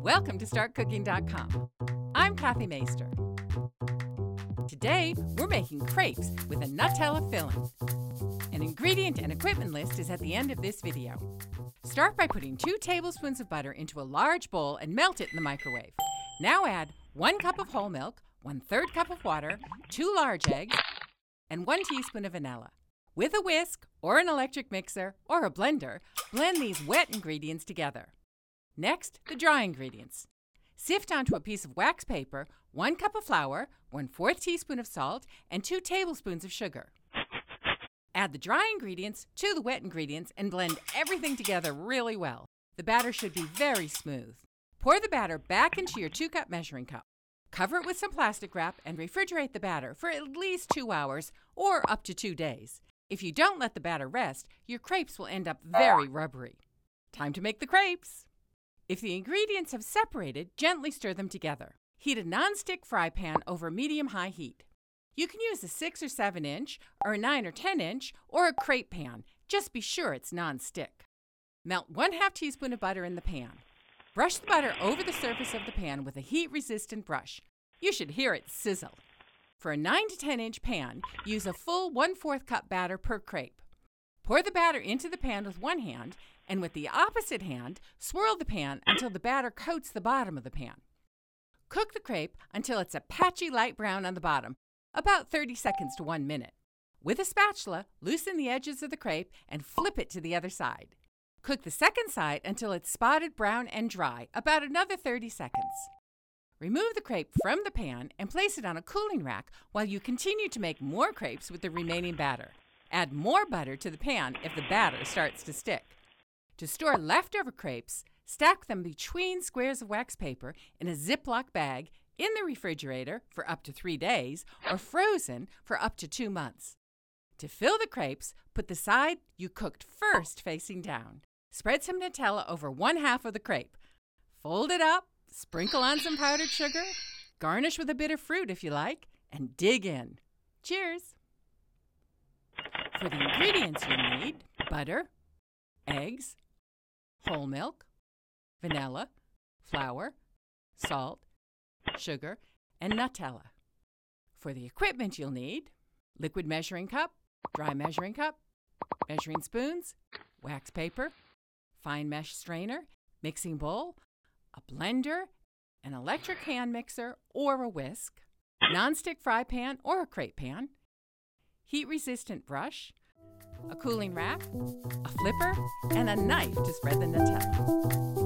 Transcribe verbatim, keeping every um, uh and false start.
Welcome to Start Cooking dot com. I'm Kathy Meister. Today, we're making crepes with a Nutella filling. An ingredient and equipment list is at the end of this video. Start by putting two tablespoons of butter into a large bowl and melt it in the microwave. Now add one cup of whole milk, one third cup of water, two large eggs, and one teaspoon of vanilla. With a whisk, or an electric mixer, or a blender, blend these wet ingredients together. Next, the dry ingredients. Sift onto a piece of wax paper one cup of flour, one fourth teaspoon of salt, and two tablespoons of sugar. Add the dry ingredients to the wet ingredients and blend everything together really well. The batter should be very smooth. Pour the batter back into your two cup measuring cup. Cover it with some plastic wrap and refrigerate the batter for at least two hours or up to two days. If you don't let the batter rest, your crepes will end up very rubbery. Time to make the crepes! If the ingredients have separated, gently stir them together. Heat a nonstick fry pan over medium-high heat. You can use a six or seven inch, or a nine or ten inch, or a crepe pan. Just be sure it's nonstick. Melt one half teaspoon of butter in the pan. Brush the butter over the surface of the pan with a heat-resistant brush. You should hear it sizzle. For a nine to ten inch pan, use a full one fourth cup batter per crepe. Pour the batter into the pan with one hand, and with the opposite hand, swirl the pan until the batter coats the bottom of the pan. Cook the crepe until it's a patchy light brown on the bottom, about thirty seconds to one minute. With a spatula, loosen the edges of the crepe and flip it to the other side. Cook the second side until it's spotted brown and dry, about another thirty seconds. Remove the crepe from the pan and place it on a cooling rack while you continue to make more crepes with the remaining batter. Add more butter to the pan if the batter starts to stick. To store leftover crepes, stack them between squares of wax paper in a Ziploc bag in the refrigerator for up to three days or frozen for up to two months. To fill the crepes, put the side you cooked first facing down. Spread some Nutella over one half of the crepe. Fold it up, sprinkle on some powdered sugar, garnish with a bit of fruit if you like, and dig in. Cheers! For the ingredients you need, butter, eggs, whole milk, vanilla, flour, salt, sugar, and Nutella. For the equipment you'll need, liquid measuring cup, dry measuring cup, measuring spoons, wax paper, fine mesh strainer, mixing bowl, a blender, an electric hand mixer or a whisk, nonstick fry pan or a crepe pan, heat-resistant brush, a cooling rack, a flipper, and a knife to spread the Nutella.